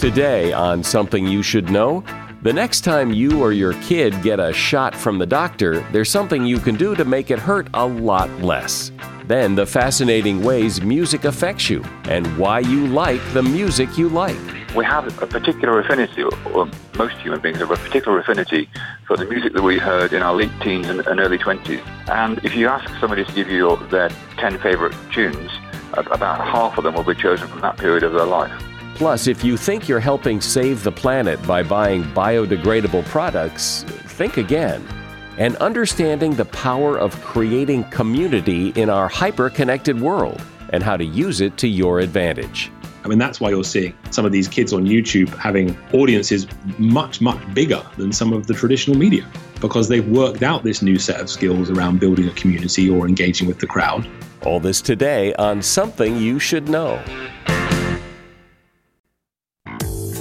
Today on Something You Should Know, the next time you or your kid get a shot from the doctor, there's something you can do to make it hurt a lot less. Then the fascinating ways music affects you and why you like the music you like. We have a particular affinity, or most human beings have a particular affinity for the music that we heard in our late teens and early 20s. And if you ask somebody to give you their 10 favorite tunes, about half of them will be chosen from that period of their life. Plus, if you think you're helping save the planet by buying biodegradable products, think again. And understanding the power of creating community in our hyper-connected world and how to use it to your advantage. I mean, that's why you're seeing some of these kids on YouTube having audiences much, much bigger than some of the traditional media, because they've worked out this new set of skills around building a community or engaging with the crowd. All this today on Something You Should Know.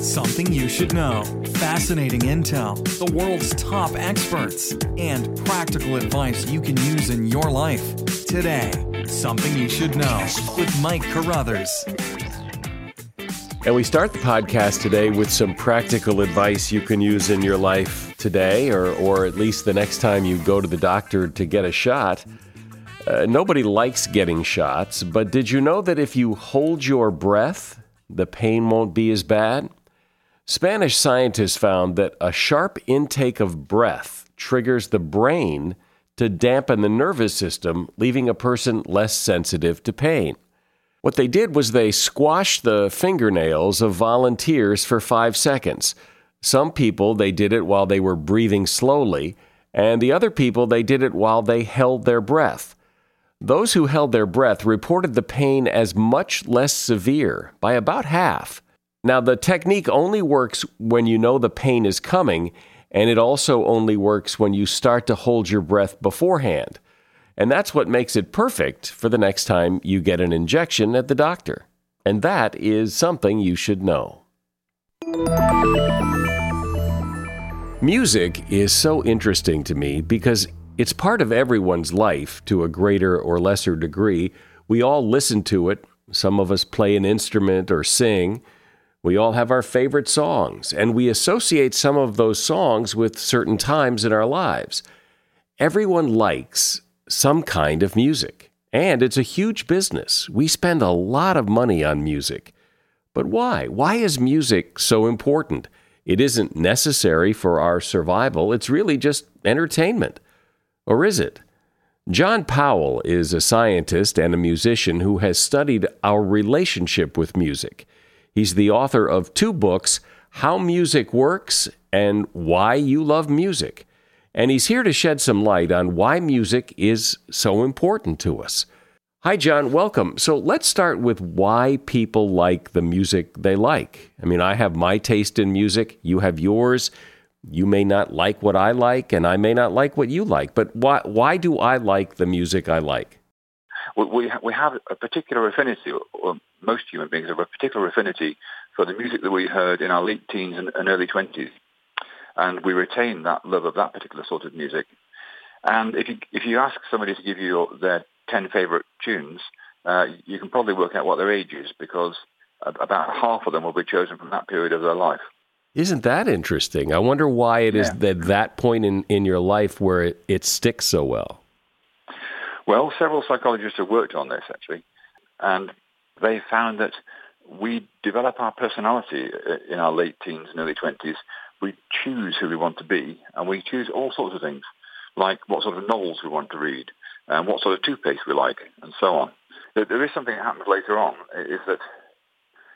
Something You Should Know. Fascinating intel, the world's top experts, and practical advice you can use in your life. Today, Something You Should Know with Mike Carruthers. And we start the podcast today with some practical advice you can use in your life today, or at least the next time you go to the doctor to get a shot. Nobody likes getting shots, but did you know that if you hold your breath, the pain won't be as bad? Spanish scientists found that a sharp intake of breath triggers the brain to dampen the nervous system, leaving a person less sensitive to pain. What they did was they squashed the fingernails of volunteers for 5 seconds. Some people, they did it while they were breathing slowly, and the other people, they did it while they held their breath. Those who held their breath reported the pain as much less severe, by about half. Now, the technique only works when you know the pain is coming, and it also only works when you start to hold your breath beforehand. And that's what makes it perfect for the next time you get an injection at the doctor. And that is something you should know. Music is so interesting to me because it's part of everyone's life to a greater or lesser degree. We all listen to it. Some of us play an instrument or sing. We all have our favorite songs, and we associate some of those songs with certain times in our lives. Everyone likes some kind of music, and it's a huge business. We spend a lot of money on music. But why? Why is music so important? It isn't necessary for our survival. It's really just entertainment. Or is it? John Powell is a scientist and a musician who has studied our relationship with music. He's the author of 2 books, How Music Works and Why You Love Music. And he's here to shed some light on why music is so important to us. Hi, John. Welcome. So let's start with why people like the music they like. I mean, I have my taste in music. You have yours. You may not like what I like, and I may not like what you like. But why do I like the music I like? We have a particular affinity, or most human beings have a particular affinity for the music that we heard in our late teens and early 20s. And we retain that love of that particular sort of music. And if you ask somebody to give you their 10 favorite tunes, you can probably work out what their age is, because about half of them will be chosen from that period of their life. Isn't that interesting? I wonder why it is that point in your life where it sticks so well. Well, several psychologists have worked on this, actually, and they found that we develop our personality in our late teens and early 20s. We choose who we want to be, and we choose all sorts of things, like what sort of novels we want to read, and what sort of toothpaste we like, and so on. There is something that happens later on, is that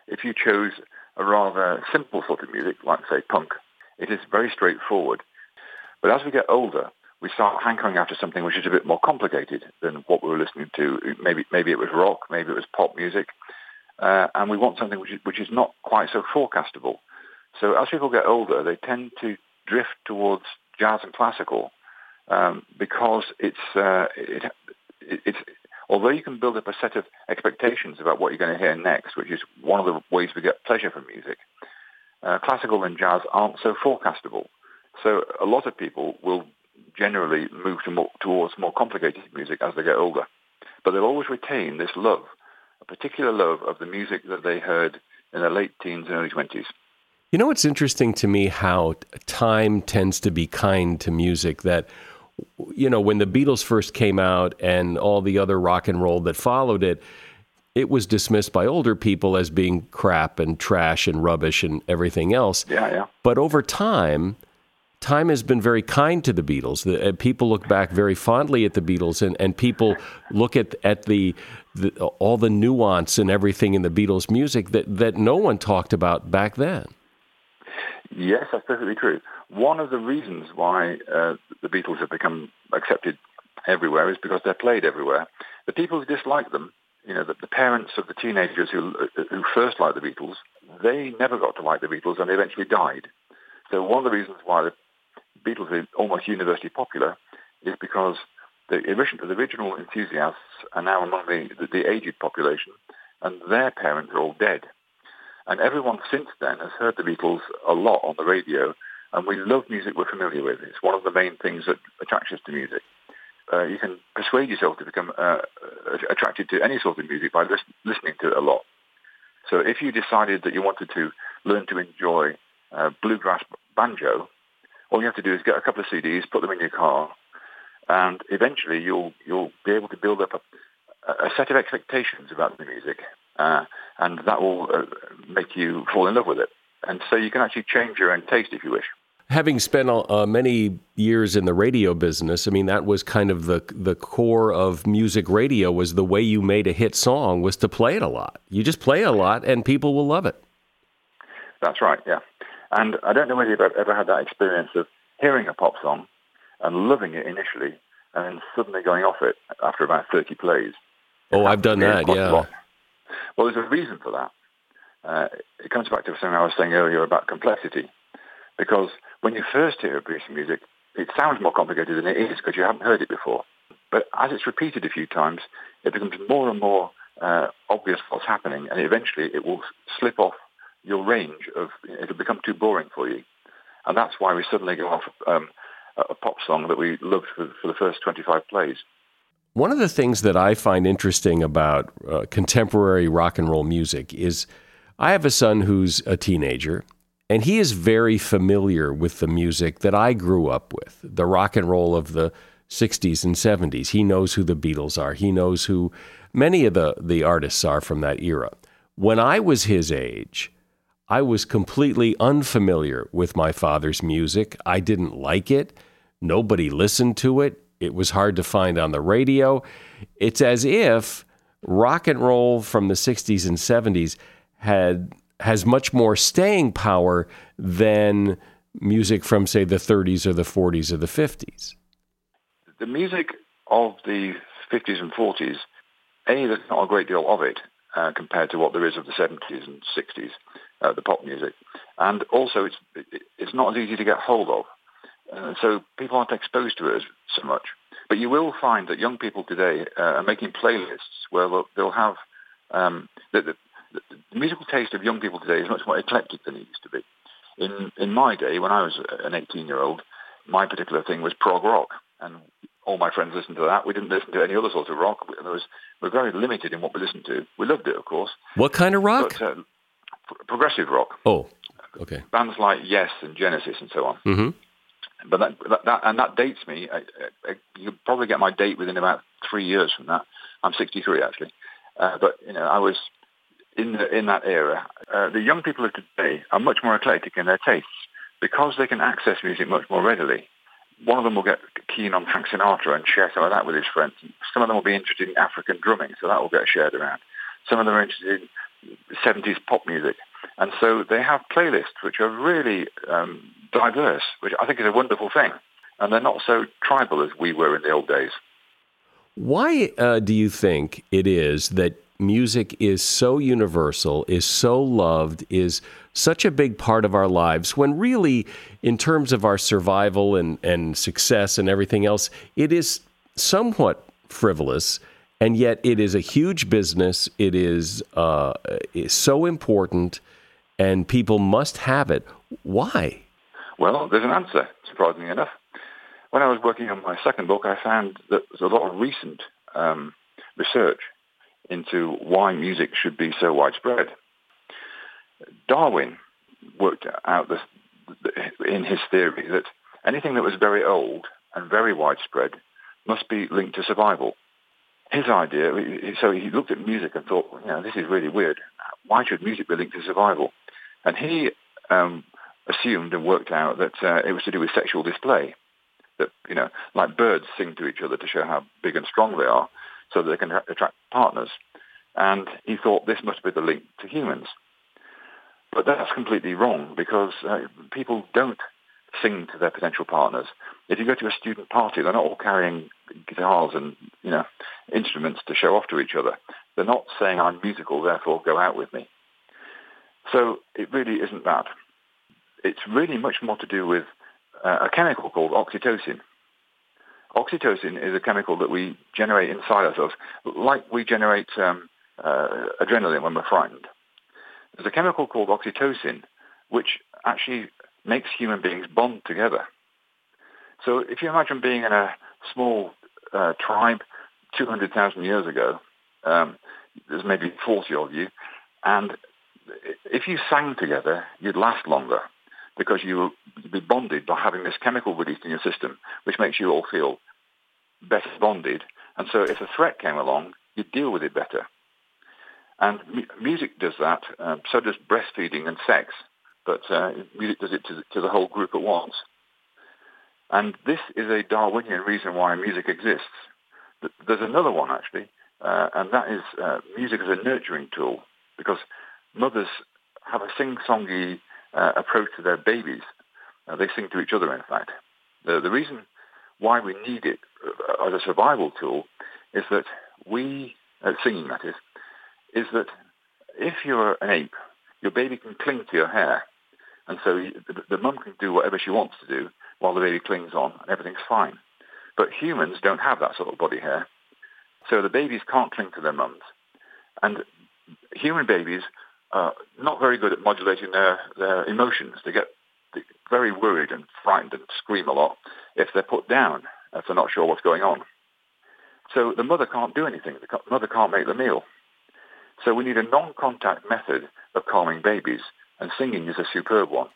if you chose a rather simple sort of music, like, say, punk, it is very straightforward. But as we get older, we start hankering after something which is a bit more complicated than what we were listening to. Maybe it was rock, maybe it was pop music, and we want something which is not quite so forecastable. So as people get older, they tend to drift towards jazz and classical because it's although you can build up a set of expectations about what you're going to hear next, which is one of the ways we get pleasure from music, classical and jazz aren't so forecastable. So a lot of people will generally move towards more complicated music as they get older. But they'll always retain this love, a particular love of the music that they heard in their late teens and early 20s. You know, it's interesting to me how time tends to be kind to music, that, you know, when the Beatles first came out and all the other rock and roll that followed it, it was dismissed by older people as being crap and trash and rubbish and everything else. Yeah. But over time, time has been very kind to the Beatles. People look back very fondly at the Beatles, and people look at the all the nuance and everything in the Beatles' music that no one talked about back then. Yes, that's perfectly true. One of the reasons why the Beatles have become accepted everywhere is because they're played everywhere. The people who dislike them, you know, the parents of the teenagers who first liked the Beatles, they never got to like the Beatles and they eventually died. So one of the reasons why the Beatles are almost universally popular is because the original enthusiasts are now among the aged population, and their parents are all dead. And everyone since then has heard the Beatles a lot on the radio, and we love music we're familiar with. It's one of the main things that attracts us to music. You can persuade yourself to become attracted to any sort of music by listening to it a lot. So if you decided that you wanted to learn to enjoy bluegrass banjo, all you have to do is get a couple of CDs, put them in your car, and eventually you'll be able to build up a set of expectations about the music. And that will make you fall in love with it. And so you can actually change your own taste if you wish. Having spent many years in the radio business, I mean, that was kind of the core of music radio, was the way you made a hit song was to play it a lot. You just play a lot and people will love it. That's right, yeah. And I don't know whether you've ever had that experience of hearing a pop song and loving it initially and then suddenly going off it after about 30 plays. Oh, I've done that, yeah. Well, there's a reason for that. It comes back to something I was saying earlier about complexity, because when you first hear a piece of music, it sounds more complicated than it is because you haven't heard it before. But as it's repeated a few times, it becomes more and more obvious what's happening, and eventually it will slip off your range of. It'll become too boring for you, and that's why we suddenly go off a pop song that we loved for the first 25 plays. One of the things that I find interesting about contemporary rock and roll music is I have a son who's a teenager, and he is very familiar with the music that I grew up with, the rock and roll of the 60s and 70s. He knows who the Beatles are. He knows who many of the artists are from that era. When I was his age, I was completely unfamiliar with my father's music. I didn't like it. Nobody listened to it. It was hard to find on the radio. It's as if rock and roll from the 60s and 70s has much more staying power than music from, say, the 30s or the 40s or the 50s. The music of the 50s and 40s, there's not a great deal of it compared to what there is of the 70s and 60s, the pop music. And also, it's not as easy to get hold of. So people aren't exposed to it so much. But you will find that young people today are making playlists where they'll have... the musical taste of young people today is much more eclectic than it used to be. In my day, when I was an 18-year-old, my particular thing was prog rock. And all my friends listened to that. We didn't listen to any other sort of rock. We're very limited in what we listened to. We loved it, of course. What kind of rock? But, progressive rock. Oh, okay. Bands like Yes and Genesis and so on. Mm-hmm. But that dates me. You'll probably get my date within about 3 years from that. I'm 63 actually, but you know I was in that era. The young people of today are much more eclectic in their tastes because they can access music much more readily. One of them will get keen on Frank Sinatra and share some of that with his friends. Some of them will be interested in African drumming, so that will get shared around. Some of them are interested in 70s pop music. And so they have playlists which are really diverse, which I think is a wonderful thing. And they're not so tribal as we were in the old days. Why do you think it is that music is so universal, is so loved, is such a big part of our lives, when really, in terms of our survival and success and everything else, it is somewhat frivolous? And yet it is a huge business. It is so important, and people must have it. Why? Well, there's an answer, surprisingly enough. When I was working on my second book, I found that there's a lot of recent research into why music should be so widespread. Darwin worked out this, in his theory, that anything that was very old and very widespread must be linked to survival. His idea, so he looked at music and thought, you know, this is really weird. Why should music be linked to survival? And he assumed and worked out that it was to do with sexual display. That, you know, like birds sing to each other to show how big and strong they are so that they can attract partners. And he thought this must be the link to humans. But that's completely wrong, because people don't sing to their potential partners. If you go to a student party, they're not all carrying guitars and, you know, instruments to show off to each other. They're not saying, I'm musical, therefore go out with me. So it really isn't that. It's really much more to do with a chemical called oxytocin. Oxytocin is a chemical that we generate inside ourselves, like we generate adrenaline when we're frightened. There's a chemical called oxytocin, which actually makes human beings bond together. So if you imagine being in a small tribe 200,000 years ago, there's maybe 40 of you, and if you sang together, you'd last longer because you'll be bonded by having this chemical released in your system, which makes you all feel better bonded. And so if a threat came along, you'd deal with it better. And music does that, so does breastfeeding and sex. But music does it to the whole group at once. And this is a Darwinian reason why music exists. There's another one, actually, and that is music as a nurturing tool, because mothers have a sing-songy approach to their babies. They sing to each other, in fact. The reason why we need it as a survival tool is that singing that is that if you're an ape, your baby can cling to your hair. And so the mum can do whatever she wants to do while the baby clings on, and everything's fine. But humans don't have that sort of body hair, so the babies can't cling to their mums. And human babies are not very good at modulating their emotions. They get very worried and frightened and scream a lot if they're put down, if they're not sure what's going on. So the mother can't do anything. The mother can't make the meal. So we need a non-contact method of calming babies, and singing is a superb one.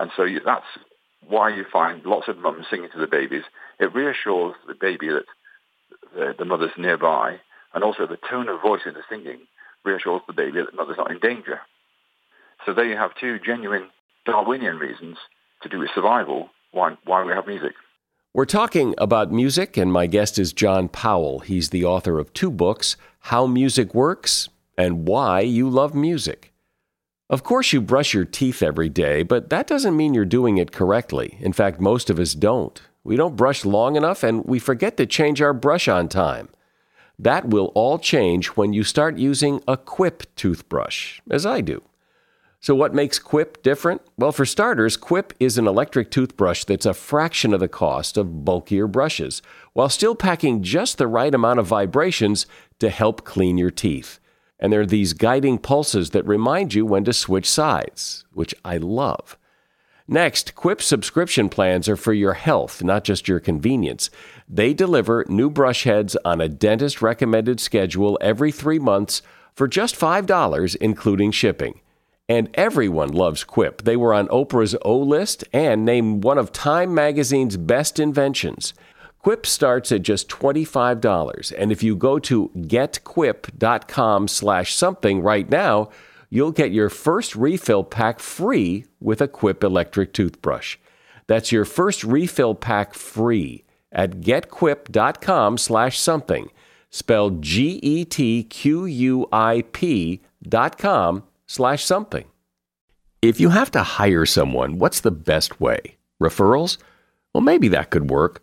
And so that's why you find lots of mums singing to the babies. It reassures the baby that the mother's nearby, and also the tone of voice in the singing reassures the baby that the mother's not in danger. So there you have two genuine Darwinian reasons to do with survival, why we have music. We're talking about music, and my guest is John Powell. He's the author of two books, How Music Works and Why You Love Music. Of course you brush your teeth every day, but that doesn't mean you're doing it correctly. In fact, most of us don't. We don't brush long enough, and we forget to change our brush on time. That will all change when you start using a Quip toothbrush, as I do. So what makes Quip different? Well, for starters, Quip is an electric toothbrush that's a fraction of the cost of bulkier brushes, while still packing just the right amount of vibrations to help clean your teeth. And there are these guiding pulses that remind you when to switch sides, which I love. Next, Quip subscription plans are for your health, not just your convenience. They deliver new brush heads on a dentist-recommended schedule every 3 months for just $5, including shipping. And everyone loves Quip. They were on Oprah's O List and named one of Time Magazine's best inventions. Quip starts at just $25, and if you go to getquip.com/something right now, you'll get your first refill pack free with a Quip electric toothbrush. That's your first refill pack free at getquip.com/something, spelled GETQUIP.com/something. If you have to hire someone, what's the best way? Referrals? Well, maybe that could work.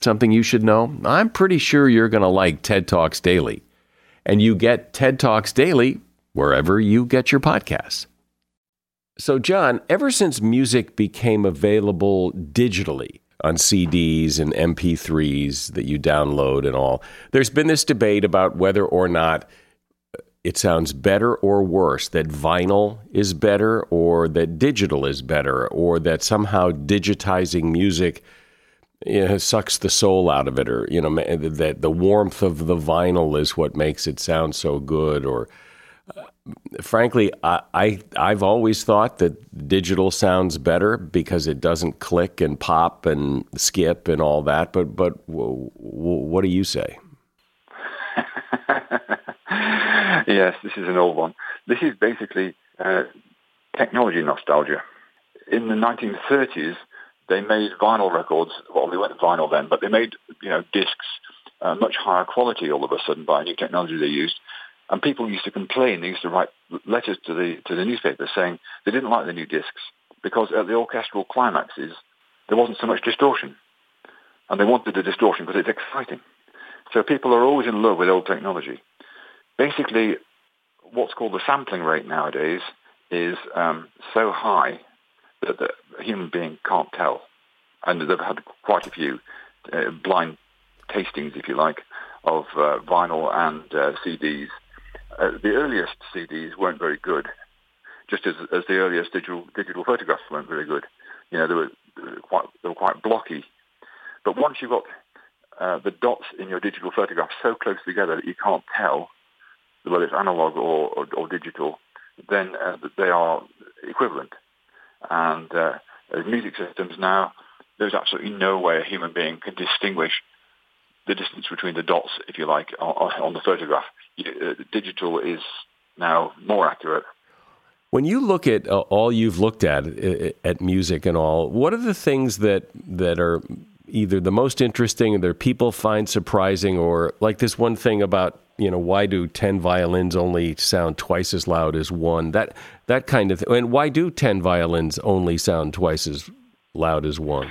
Something You Should Know, I'm pretty sure you're going to like TED Talks Daily. And you get TED Talks Daily wherever you get your podcasts. So, John, ever since music became available digitally, on CDs and MP3s that you download and all, there's been this debate about whether or not it sounds better or worse, that vinyl is better or that digital is better, or that somehow digitizing music, you know, sucks the soul out of it, or, you know, that the warmth of the vinyl is what makes it sound so good. Or frankly, I've always thought that digital sounds better because it doesn't click and pop and skip and all that. But what do you say? Yes, this is an old one. This is basically technology nostalgia. In the 1930s, they made vinyl records. Well, they went vinyl then, but they made, you know, discs much higher quality all of a sudden by a new technology they used. And people used to complain. They used to write letters to the newspapers saying they didn't like the new discs because at the orchestral climaxes there wasn't so much distortion, and they wanted the distortion because it's exciting. So people are always in love with old technology. Basically, what's called the sampling rate nowadays is so high that the human being can't tell, and they've had quite a few blind tastings, if you like, of vinyl and CDs. The earliest CDs weren't very good, just as the earliest digital photographs weren't very good. You know, they were quite blocky. But once you got the dots in your digital photograph so close together that you can't tell whether it's analog or digital, then they are equivalent. And as music systems now, there's absolutely no way a human being can distinguish the distance between the dots, if you like, on the photograph. Digital is now more accurate. When you look at all you've looked at music and all, what are the things that are either the most interesting or that people find surprising, or like this one thing about, why do 10 violins only sound twice as loud as one? That kind of thing. And why do 10 violins only sound twice as loud as one?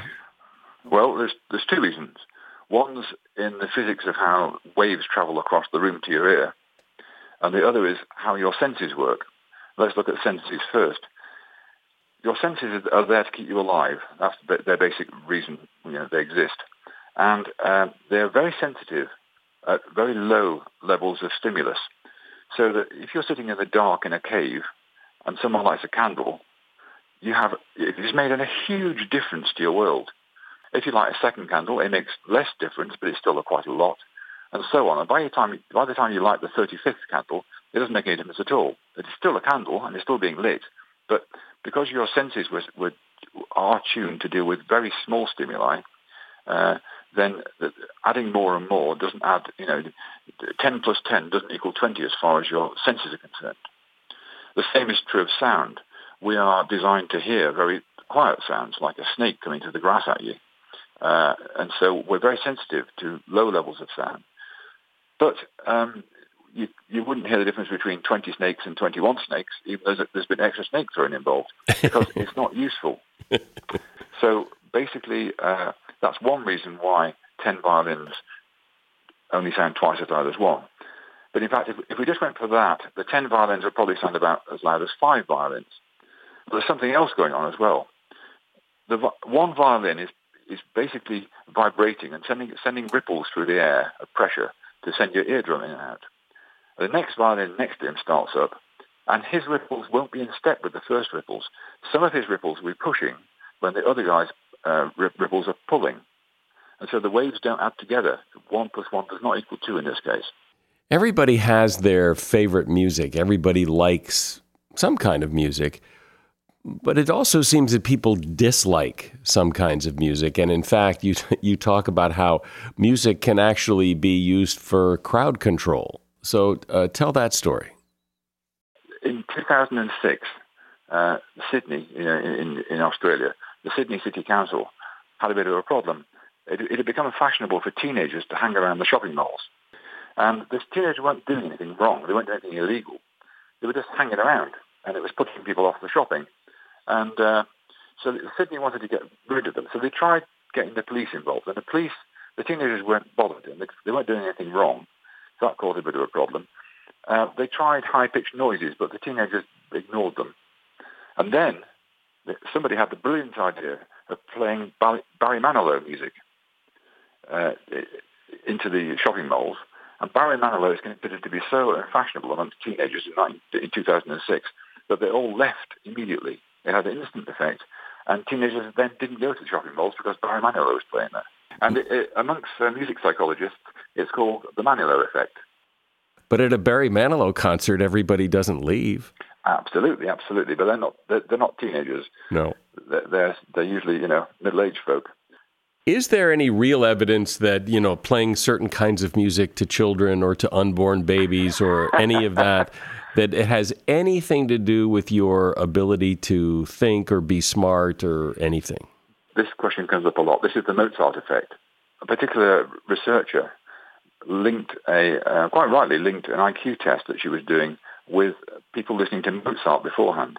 Well, there's two reasons. One's in the physics of how waves travel across the room to your ear, and the other is how your senses work. Let's look at senses first. Your senses are there to keep you alive. That's their basic reason they exist. And they're very sensitive at very low levels of stimulus. So that if you're sitting in the dark in a cave and someone lights a candle, it's made a huge difference to your world. If you light a second candle, it makes less difference, but it's still quite a lot, and so on. And by the time you light the 35th candle, it doesn't make any difference at all. It's still a candle, and it's still being lit. But because your senses are tuned to deal with very small stimuli, then adding more and more doesn't add, 10 plus 10 doesn't equal 20 as far as your senses are concerned. The same is true of sound. We are designed to hear very quiet sounds, like a snake coming through the grass at you. And so we're very sensitive to low levels of sound. But you wouldn't hear the difference between 20 snakes and 21 snakes, even though there's been extra snake throwing involved, because it's not useful. So basically, that's one reason why 10 violins only sound twice as loud as one. But in fact, if we just went for that, the 10 violins would probably sound about as loud as 5 violins. But there's something else going on as well. The one violin is basically vibrating and sending ripples through the air of pressure to send your eardrum in and out. The next violin next to him starts up, and his ripples won't be in step with the first ripples. Some of his ripples will be pushing when the other guy's ripples are pulling. And so the waves don't add together. 1 plus 1 does not equal 2 in this case. Everybody has their favorite music. Everybody likes some kind of music. But it also seems that people dislike some kinds of music. And in fact, you talk about how music can actually be used for crowd control. So tell that story. In 2006, Sydney, in Australia, the Sydney City Council had a bit of a problem. It had become fashionable for teenagers to hang around the shopping malls. And the teenagers weren't doing anything wrong. They weren't doing anything illegal. They were just hanging around, and it was putting people off the shopping. And so Sydney wanted to get rid of them. So they tried getting the police involved. And the teenagers weren't bothered. And they weren't doing anything wrong. So that caused a bit of a problem. They tried high-pitched noises, but the teenagers ignored them. And then somebody had the brilliant idea of playing Barry Manilow music into the shopping malls. And Barry Manilow is considered to be so unfashionable amongst teenagers in 2006 that they all left immediately. It had an instant effect, and teenagers then didn't go to the shopping malls because Barry Manilow was playing there. And amongst music psychologists, it's called the Manilow effect. But at a Barry Manilow concert, everybody doesn't leave. Absolutely, absolutely. But they're not teenagers. No, they're usually middle-aged folk. Is there any real evidence that playing certain kinds of music to children or to unborn babies or any of that? That it has anything to do with your ability to think or be smart or anything? This question comes up a lot. This is the Mozart effect. A particular researcher quite rightly linked an IQ test that she was doing with people listening to Mozart beforehand.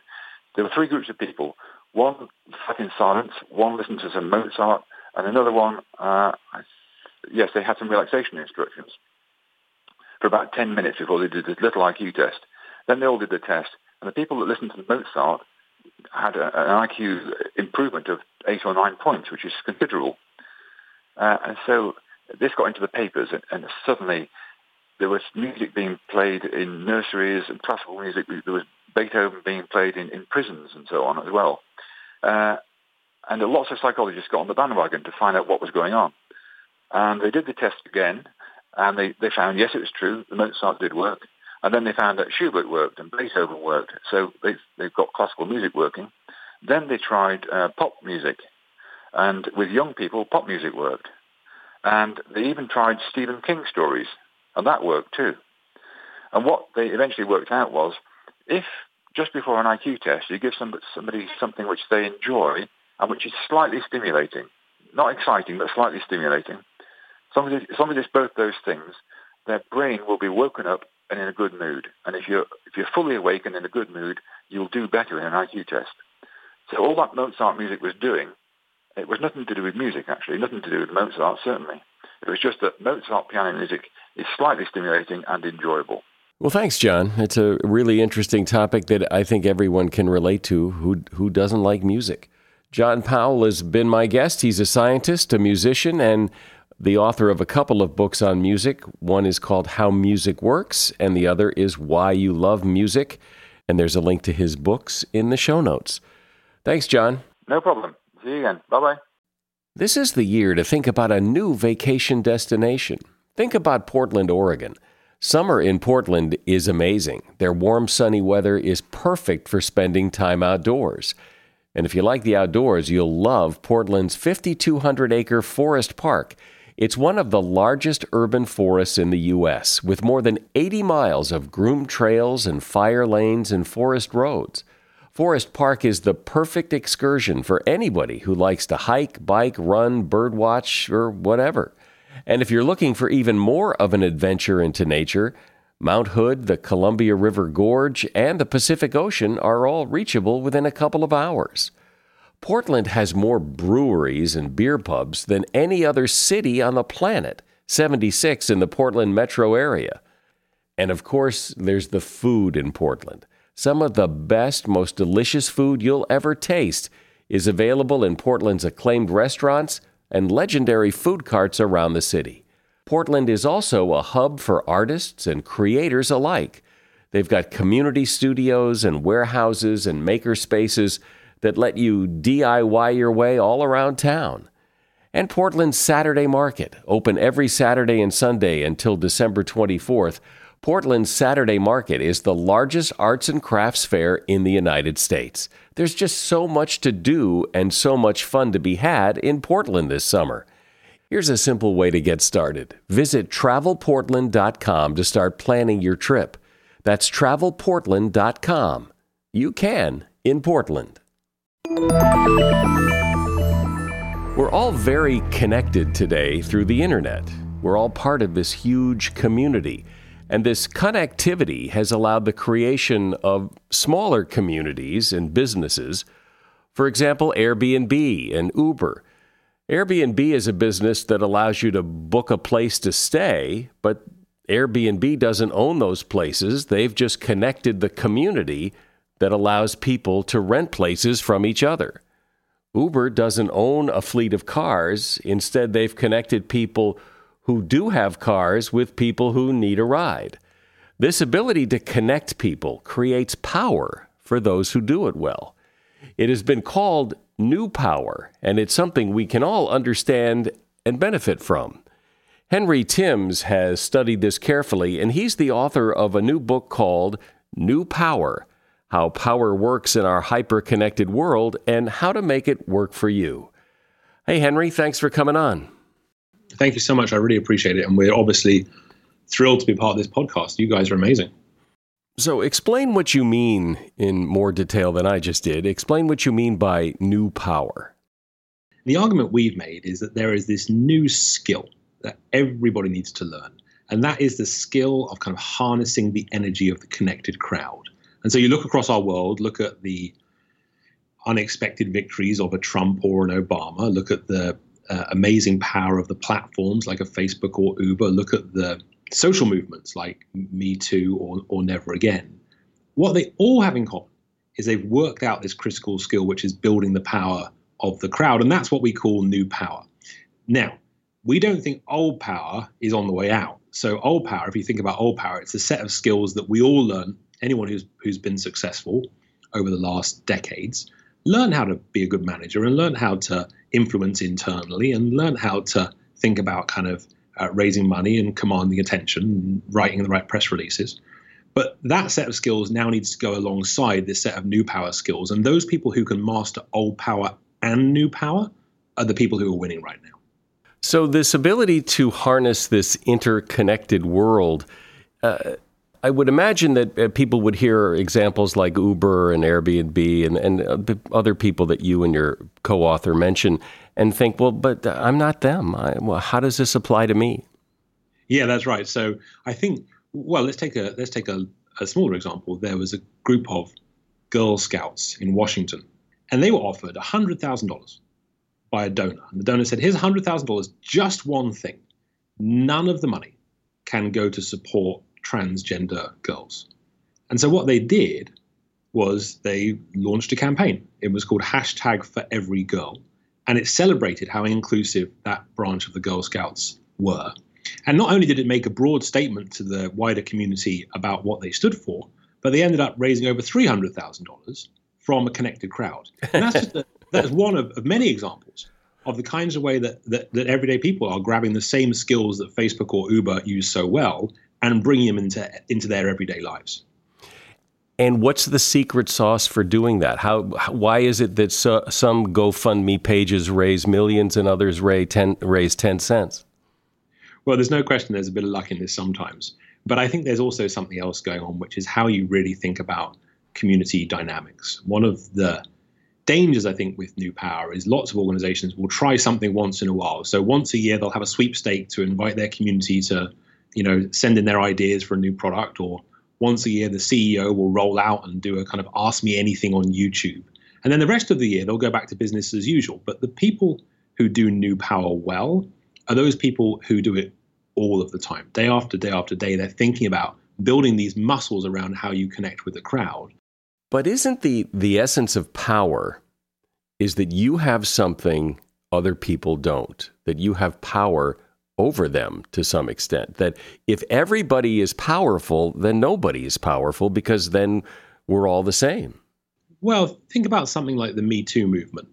There were three groups of people. One sat in silence, one listened to some Mozart, and another one, they had some relaxation instructions for about 10 minutes before they did this little IQ test. Then they all did the test, and the people that listened to Mozart had an IQ improvement of 8 or 9 points, which is considerable. And so this got into the papers, and suddenly there was music being played in nurseries and classical music. There was Beethoven being played in prisons and so on as well. And lots of psychologists got on the bandwagon to find out what was going on. And they did the test again, and they found, yes, it was true, Mozart did work. And then they found that Schubert worked and Beethoven worked. So they've got classical music working. Then they tried pop music. And with young people, pop music worked. And they even tried Stephen King stories, and that worked too. And what they eventually worked out was, if just before an IQ test you give somebody something which they enjoy and which is slightly stimulating, not exciting, but slightly stimulating, somebody does both those things, their brain will be woken up and in a good mood. And if you're fully awake and in a good mood, you'll do better in an IQ test. So all that Mozart music was doing, it was nothing to do with music, actually, nothing to do with Mozart, certainly. It was just that Mozart piano music is slightly stimulating and enjoyable. Well, thanks, John. It's a really interesting topic that I think everyone can relate to who doesn't like music. John Powell has been my guest. He's a scientist, a musician, and the author of a couple of books on music. One is called How Music Works, and the other is Why You Love Music. And there's a link to his books in the show notes. Thanks, John. No problem. See you again. Bye-bye. This is the year to think about a new vacation destination. Think about Portland, Oregon. Summer in Portland is amazing. Their warm, sunny weather is perfect for spending time outdoors. And if you like the outdoors, you'll love Portland's 5,200-acre Forest Park. It's one of the largest urban forests in the U.S., with more than 80 miles of groomed trails and fire lanes and forest roads. Forest Park is the perfect excursion for anybody who likes to hike, bike, run, birdwatch, or whatever. And if you're looking for even more of an adventure into nature, Mount Hood, the Columbia River Gorge, and the Pacific Ocean are all reachable within a couple of hours. Portland has more breweries and beer pubs than any other city on the planet, 76 in the Portland metro area. And of course, there's the food in Portland. Some of the best, most delicious food you'll ever taste is available in Portland's acclaimed restaurants and legendary food carts around the city. Portland is also a hub for artists and creators alike. They've got community studios and warehouses and maker spaces that let you DIY your way all around town. And Portland's Saturday Market, open every Saturday and Sunday until December 24th, Portland's Saturday Market is the largest arts and crafts fair in the United States. There's just so much to do and so much fun to be had in Portland this summer. Here's a simple way to get started. Visit travelportland.com to start planning your trip. That's travelportland.com. You can in Portland. We're all very connected today through the internet. We're all part of this huge community. And this connectivity has allowed the creation of smaller communities and businesses. For example, Airbnb and Uber. Airbnb is a business that allows you to book a place to stay, but Airbnb doesn't own those places. They've just connected the community that allows people to rent places from each other. Uber doesn't own a fleet of cars. Instead, they've connected people who do have cars with people who need a ride. This ability to connect people creates power for those who do it well. It has been called New Power, and it's something we can all understand and benefit from. Henry Timms has studied this carefully, and he's the author of a new book called New Power: How Power Works in Our Hyper-Connected World and How to Make It Work for You. Hey, Henry, thanks for coming on. Thank you so much. I really appreciate it. And we're obviously thrilled to be part of this podcast. You guys are amazing. So explain what you mean in more detail than I just did. Explain what you mean by new power. The argument we've made is that there is this new skill that everybody needs to learn. And that is the skill of kind of harnessing the energy of the connected crowd. And so you look across our world, look at the unexpected victories of a Trump or an Obama, look at the amazing power of the platforms like a Facebook or Uber. Look at the social movements like Me Too or Never Again. What they all have in common is they've worked out this critical skill, which is building the power of the crowd. And that's what we call new power. Now, we don't think old power is on the way out. So old power, if you think about old power, it's a set of skills that we all learn. Anyone who's been successful over the last decades learn how to be a good manager and learn how to influence internally and learn how to think about kind of raising money and commanding attention and writing the right press releases. But that set of skills now needs to go alongside this set of new power skills. And those people who can master old power and new power are the people who are winning right now. So this ability to harness this interconnected world, I would imagine that people would hear examples like Uber and Airbnb and other people that you and your co-author mention and think, well, but I'm not them. How does this apply to me? Yeah, that's right. So I think, well, let's take a smaller example. There was a group of Girl Scouts in Washington, and they were offered $100,000 by a donor. And the donor said, here's $100,000, just one thing. None of the money can go to support transgender girls. And so what they did was they launched a campaign. It was called #ForEveryGirl, and it celebrated how inclusive that branch of the Girl Scouts were. And not only did it make a broad statement to the wider community about what they stood for, but they ended up raising over $300,000 from a connected crowd. And that's just that's one of many examples of the kinds of way that everyday people are grabbing the same skills that Facebook or Uber use so well and bringing them into their everyday lives. And what's the secret sauce for doing that? Why is it that some GoFundMe pages raise millions and others raise 10 cents? Well, there's no question there's a bit of luck in this sometimes. But I think there's also something else going on, which is how you really think about community dynamics. One of the dangers, I think, with New Power is lots of organizations will try something once in a while. So once a year, they'll have a sweepstake to invite their community to, send in their ideas for a new product. Or once a year, the CEO will roll out and do a kind of ask me anything on YouTube. And then the rest of the year, they'll go back to business as usual. But the people who do New Power well are those people who do it all of the time. Day after day after day, they're thinking about building these muscles around how you connect with the crowd. But isn't the essence of power is that you have something other people don't, that you have power over them to some extent, that if everybody is powerful, then nobody is powerful because then we're all the same? Well, think about something like the Me Too movement.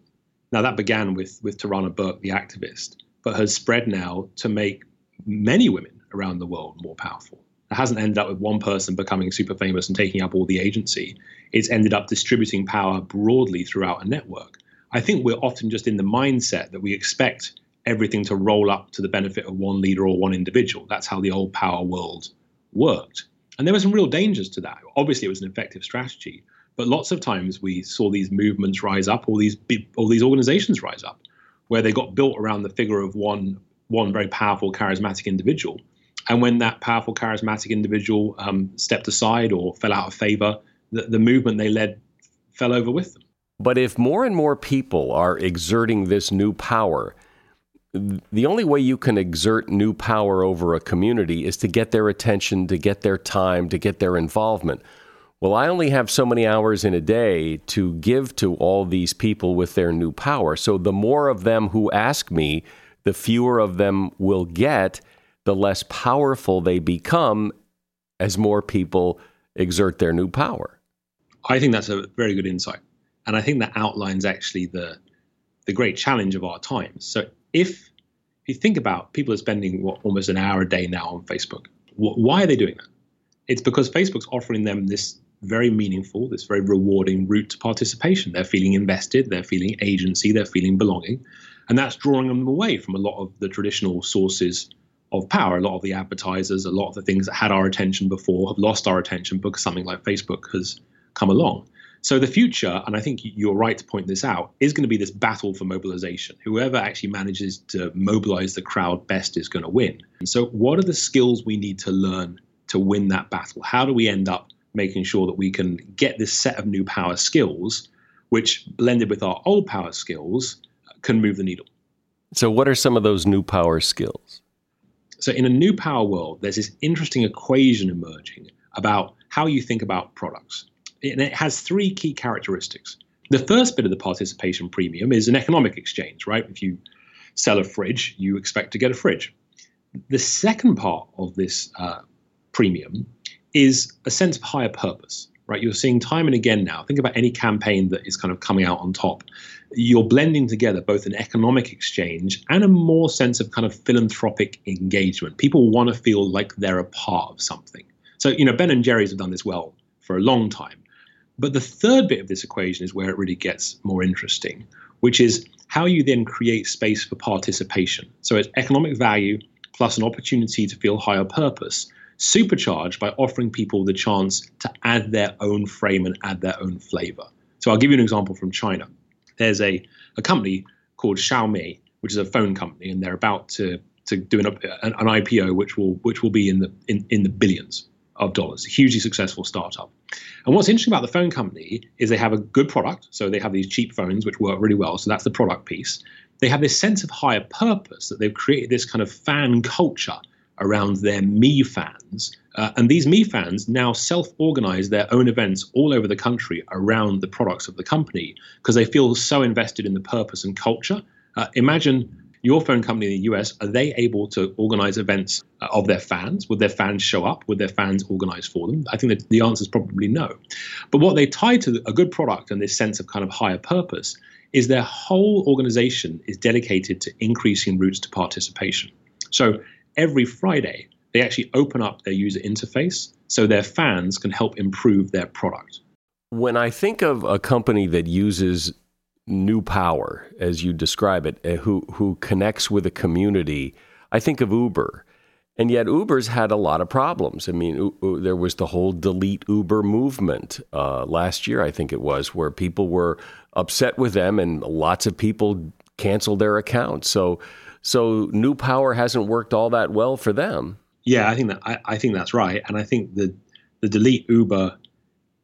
Now, that began with Tarana Burke, the activist, but has spread now to make many women around the world more powerful. It hasn't ended up with one person becoming super famous and taking up all the agency. It's ended up distributing power broadly throughout a network. I think we're often just in the mindset that we expect everything to roll up to the benefit of one leader or one individual. That's how the old power world worked. And there were some real dangers to that. Obviously, it was an effective strategy, but lots of times we saw these movements rise up, all these organizations rise up, where they got built around the figure of one very powerful, charismatic individual. And when that powerful, charismatic individual stepped aside or fell out of favor, the movement they led fell over with them. But if more and more people are exerting this new power, the only way you can exert new power over a community is to get their attention, to get their time, to get their involvement. Well, I only have so many hours in a day to give to all these people with their new power. So the more of them who ask me, the fewer of them will get, the less powerful they become as more people exert their new power. I think that's a very good insight. And I think that outlines actually the great challenge of our times. So if you think about people are spending almost an hour a day now on Facebook, why are they doing that? It's because Facebook's offering them this very meaningful, this very rewarding route to participation. They're feeling invested, they're feeling agency, they're feeling belonging. And that's drawing them away from a lot of the traditional sources of power. A lot of the advertisers, a lot of the things that had our attention before have lost our attention because something like Facebook has come along. So the future, and I think you're right to point this out, is going to be this battle for mobilization. Whoever actually manages to mobilize the crowd best is going to win. And so what are the skills we need to learn to win that battle? How do we end up making sure that we can get this set of new power skills, which blended with our old power skills, can move the needle? So what are some of those new power skills? So in a new power world, there's this interesting equation emerging about how you think about products. And it has three key characteristics. The first bit of the participation premium is an economic exchange, right? If you sell a fridge, you expect to get a fridge. The second part of this premium is a sense of higher purpose, right? You're seeing time and again now, think about any campaign that is kind of coming out on top. You're blending together both an economic exchange and a more sense of kind of philanthropic engagement. People want to feel like they're a part of something. So, Ben and Jerry's have done this well for a long time. But the third bit of this equation is where it really gets more interesting, which is how you then create space for participation. So it's economic value plus an opportunity to feel higher purpose, supercharged by offering people the chance to add their own frame and add their own flavor. So I'll give you an example from China. There's a company called Xiaomi, which is a phone company, and they're about to do an IPO, which will be in the billions of dollars, a hugely successful startup. And what's interesting about the phone company is they have a good product. So they have these cheap phones, which work really well. So that's the product piece. They have this sense of higher purpose that they've created this kind of fan culture around their Mi fans. And these Mi fans now self-organize their own events all over the country around the products of the company because they feel so invested in the purpose and culture. Imagine your phone company in the US, are they able to organize events of their fans? Would their fans show up? Would their fans organize for them? I think that the answer is probably no. But what they tie to a good product and this sense of kind of higher purpose is their whole organization is dedicated to increasing routes to participation. So every Friday, they actually open up their user interface so their fans can help improve their product. When I think of a company that uses New Power, as you describe it, who connects with a community, I think of Uber. And yet Uber's had a lot of problems. I mean, there was the whole delete Uber movement last year, I think it was, where people were upset with them and lots of people canceled their accounts. So New Power hasn't worked all that well for them. Yeah, I think that's right, and I think the delete Uber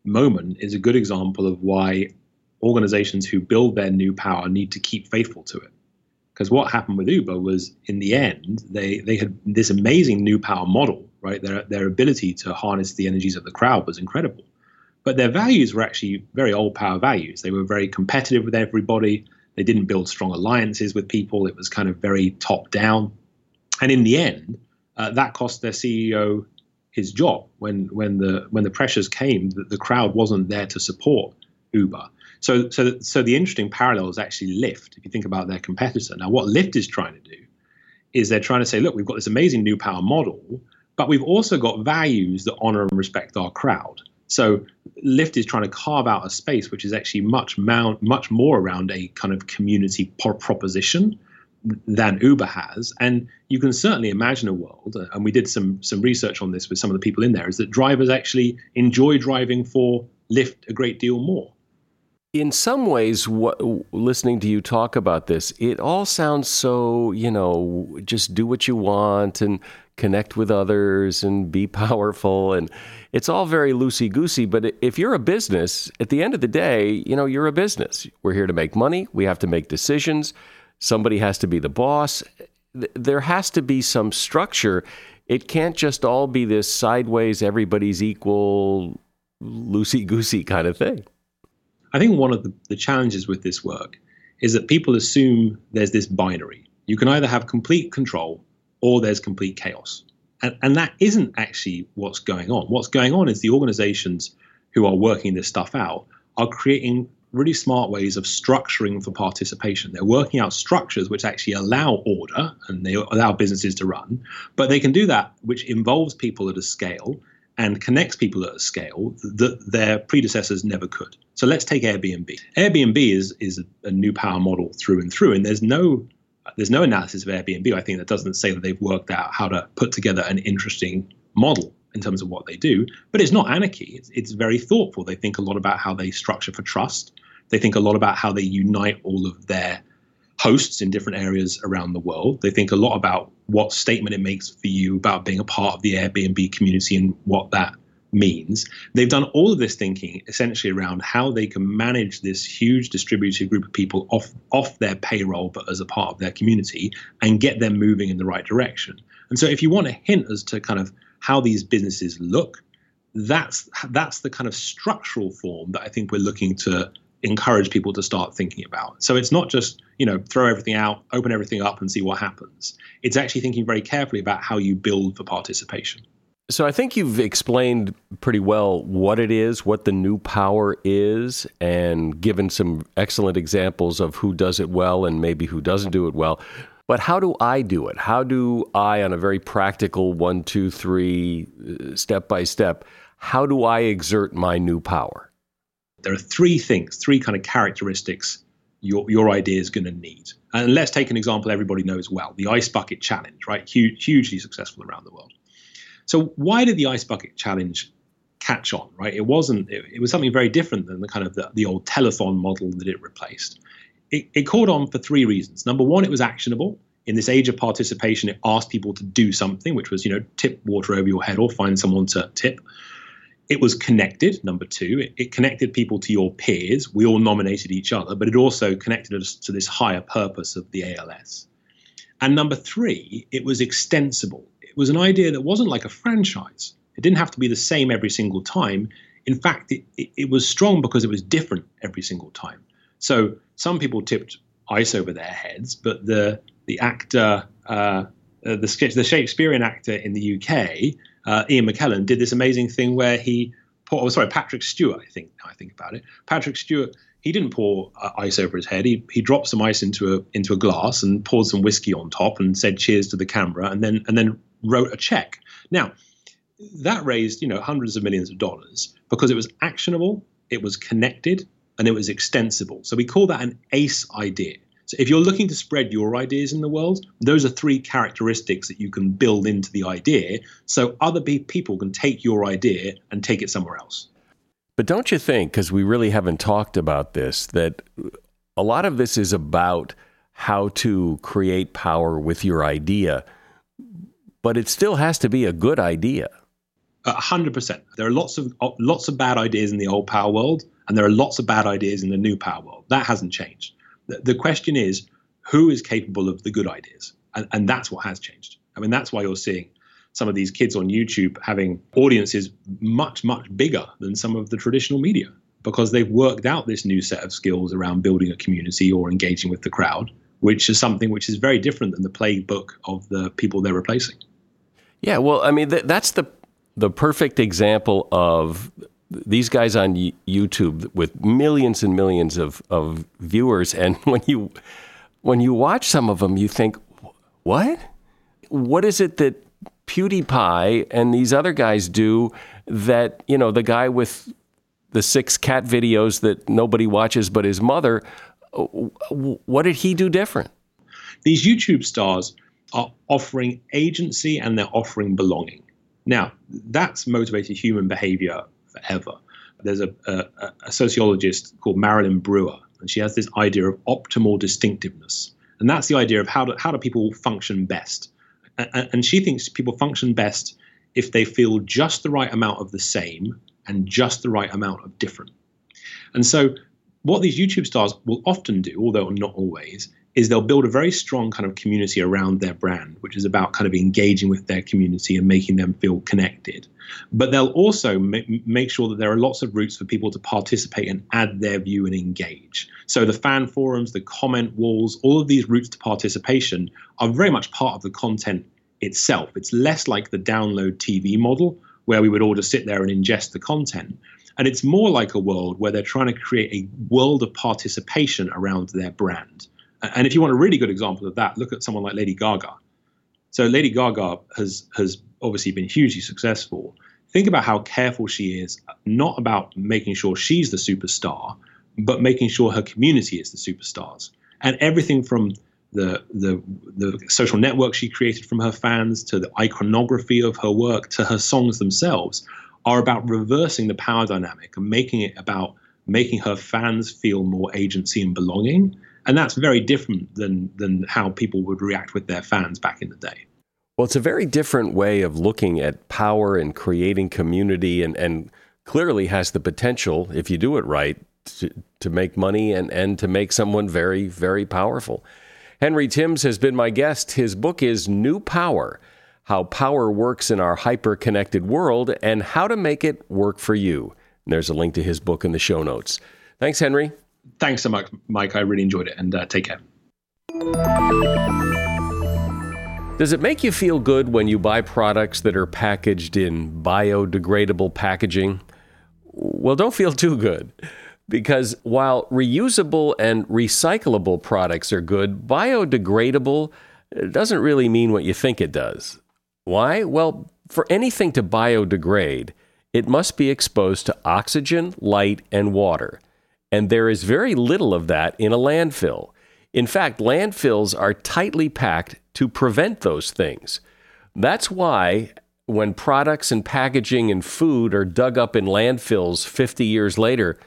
moment is a good example of why organizations who build their New Power need to keep faithful to it. Because what happened with Uber was, in the end, they had this amazing New Power model, right? Their ability to harness the energies of the crowd was incredible, but their values were actually very old power values. They were very competitive with everybody. They didn't build strong alliances with people. It was kind of very top down. And in the end, that cost their CEO his job. When the pressures came, the crowd wasn't there to support Uber. So the interesting parallel is actually Lyft, if you think about their competitor. Now, what Lyft is trying to do is they're trying to say, look, we've got this amazing New Power model, but we've also got values that honor and respect our crowd. So Lyft is trying to carve out a space which is actually much more around a kind of community proposition than Uber has. And you can certainly imagine a world, and we did some research on this with some of the people in there, is that drivers actually enjoy driving for Lyft a great deal more. In some ways, listening to you talk about this, it all sounds so, just do what you want and connect with others and be powerful. And it's all very loosey-goosey. But if you're a business, at the end of the day, you're a business. We're here to make money. We have to make decisions. Somebody has to be the boss. There has to be some structure. It can't just all be this sideways, everybody's equal, loosey-goosey kind of thing. I think one of the challenges with this work is that people assume there's this binary. You can either have complete control or there's complete chaos. And that isn't actually what's going on. What's going on is the organizations who are working this stuff out are creating really smart ways of structuring for participation. They're working out structures which actually allow order and they allow businesses to run, but they can do that which involves people at a scale and connects people at a scale that their predecessors never could. So let's take Airbnb. Airbnb is a New Power model through, and there's no analysis of Airbnb, I think, that doesn't say that they've worked out how to put together an interesting model in terms of what they do. But it's not anarchy. It's very thoughtful. They think a lot about how they structure for trust. They think a lot about how they unite all of their hosts in different areas around the world. They think a lot about what statement it makes for you about being a part of the Airbnb community and what that means. They've done all of this thinking essentially around how they can manage this huge distributed group of people off their payroll, but as a part of their community, and get them moving in the right direction. And so if you want a hint as to kind of how these businesses look, that's the kind of structural form that I think we're looking to encourage people to start thinking about. So it's not just, throw everything out, open everything up and see what happens. It's actually thinking very carefully about how you build for participation. So I think you've explained pretty well what it is, what the New Power is, and given some excellent examples of who does it well and maybe who doesn't do it well. But how do I do it? How do I, on a very practical 1, 2, 3, step by step, how do I exert my New Power? There are three things, three kind of characteristics your idea is going to need. And let's take an example everybody knows well, the Ice Bucket Challenge, right? Hugely successful around the world. So why did the Ice Bucket Challenge catch on, right? It was something very different than the kind of the old telethon model that it replaced. It caught on for three reasons. Number one, it was actionable. In this age of participation, it asked people to do something, which was, tip water over your head or find someone to tip. It was connected, number two. It connected people to your peers. We all nominated each other, but it also connected us to this higher purpose of the ALS. And number three, it was extensible. It was an idea that wasn't like a franchise. It didn't have to be the same every single time. In fact, it was strong because it was different every single time. So some people tipped ice over their heads, but the actor, the Shakespearean actor in the UK, Ian McKellen, did this amazing thing where Patrick Stewart, now I think about it. Patrick Stewart, he didn't pour ice over his head. He dropped some ice into a glass and poured some whiskey on top and said cheers to the camera and then wrote a check. Now, that raised, hundreds of millions of dollars because it was actionable, it was connected, and it was extensible. So we call that an ACE idea. So if you're looking to spread your ideas in the world, those are three characteristics that you can build into the idea so other people can take your idea and take it somewhere else. But don't you think, because we really haven't talked about this, that a lot of this is about how to create power with your idea, but it still has to be a good idea? 100%. There are lots of bad ideas in the old power world, and there are lots of bad ideas in the new power world. That hasn't changed. The question is, who is capable of the good ideas? And that's what has changed. I mean, that's why you're seeing some of these kids on YouTube having audiences much, much bigger than some of the traditional media, because they've worked out this new set of skills around building a community or engaging with the crowd, which is something which is very different than the playbook of the people they're replacing. Yeah, well, I mean, that's the perfect example of these guys on YouTube with millions and millions of viewers, and when you watch some of them, you think, what is it that PewDiePie and these other guys do that, the guy with the 6 cat videos that nobody watches but his mother, what did he do different? These YouTube stars are offering agency and they're offering belonging. Now, that's motivated human behavior forever. There's a sociologist called Marilyn Brewer, and she has this idea of optimal distinctiveness. And that's the idea of how do people function best. And she thinks people function best if they feel just the right amount of the same and just the right amount of different. And so what these YouTube stars will often do, although not always, is they'll build a very strong kind of community around their brand, which is about kind of engaging with their community and making them feel connected. But they'll also make sure that there are lots of routes for people to participate and add their view and engage. So the fan forums, the comment walls, all of these routes to participation are very much part of the content itself. It's less like the download TV model where we would all just sit there and ingest the content. And it's more like a world where they're trying to create a world of participation around their brand. And if you want a really good example of that, look at someone like Lady Gaga. So Lady Gaga has obviously been hugely successful. Think about how careful she is, not about making sure she's the superstar, but making sure her community is the superstars. And everything from the social network she created from her fans to the iconography of her work to her songs themselves are about reversing the power dynamic and making it about making her fans feel more agency and belonging. And that's very different than how people would react with their fans back in the day. Well, it's a very different way of looking at power and creating community, and clearly has the potential, if you do it right, to make money and to make someone very, very powerful. Henry Timms has been my guest. His book is New Power, How Power Works in Our Hyper-Connected World and How to Make It Work for You. And there's a link to his book in the show notes. Thanks, Henry. Thanks so much, Mike. I really enjoyed it, and take care. Does it make you feel good when you buy products that are packaged in biodegradable packaging? Well, don't feel too good, because while reusable and recyclable products are good, biodegradable doesn't really mean what you think it does. Why? Well, for anything to biodegrade, it must be exposed to oxygen, light, and water. and there is very little of that in a landfill. In fact, landfills are tightly packed to prevent those things. That's why when products and packaging and food are dug up in landfills 50 years later,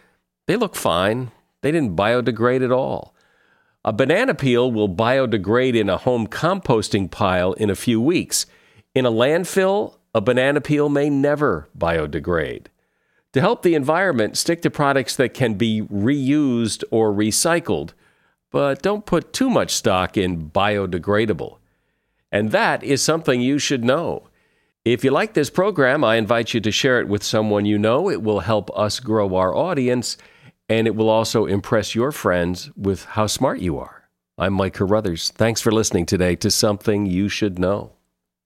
they look fine. They didn't biodegrade at all. A banana peel will biodegrade in a home composting pile in a few weeks. In a landfill, a banana peel may never biodegrade. To help the environment, stick to products that can be reused or recycled, but don't put too much stock in biodegradable. And that is something you should know. If you like this program, I invite you to share it with someone you know. It will help us grow our audience, and it will also impress your friends with how smart you are. I'm Mike Carruthers. Thanks for listening today to Something You Should Know.